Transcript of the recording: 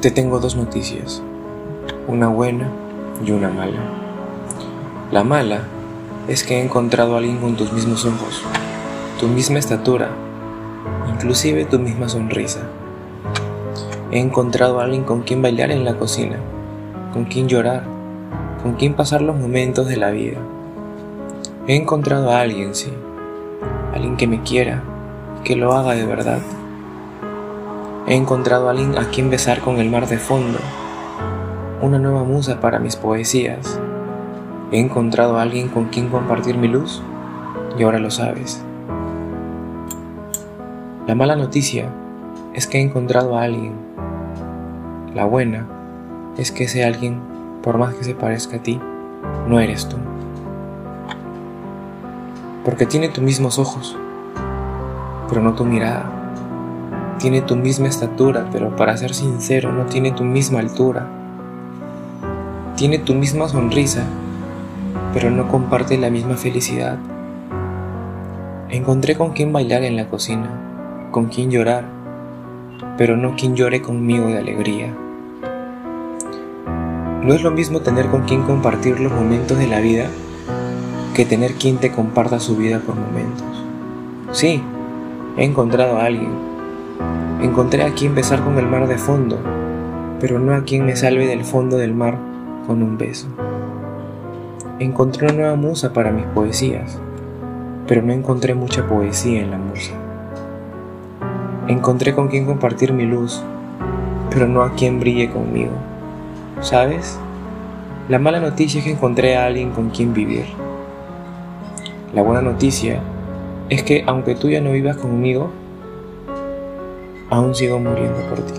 Te tengo dos noticias, una buena y una mala. La mala es que he encontrado a alguien con tus mismos ojos, tu misma estatura, inclusive tu misma sonrisa. He encontrado a alguien con quien bailar en la cocina, con quien llorar, con quien pasar los momentos de la vida. He encontrado a alguien, sí, alguien que me quiera, que lo haga de verdad. He encontrado a alguien a quien besar con el mar de fondo, una nueva musa para mis poesías. He encontrado a alguien con quien compartir mi luz, y ahora lo sabes. La mala noticia es que he encontrado a alguien. La buena es que ese alguien, por más que se parezca a ti, no eres tú. Porque tiene tus mismos ojos, pero no tu mirada. Tiene tu misma estatura, pero para ser sincero, no tiene tu misma altura. Tiene tu misma sonrisa, pero no comparte la misma felicidad. Encontré con quien bailar en la cocina, con quien llorar, pero no quien llore conmigo de alegría. No es lo mismo tener con quien compartir los momentos de la vida que tener quien te comparta su vida por momentos. Sí, he encontrado a alguien. Encontré a quien besar con el mar de fondo, pero no a quien me salve del fondo del mar con un beso. Encontré una nueva musa para mis poesías, pero no encontré mucha poesía en la musa. Encontré con quien compartir mi luz, pero no a quien brille conmigo. ¿Sabes? La mala noticia es que encontré a alguien con quien vivir. La buena noticia es que aunque tú ya no vivas conmigo, aún sigo muriendo por ti.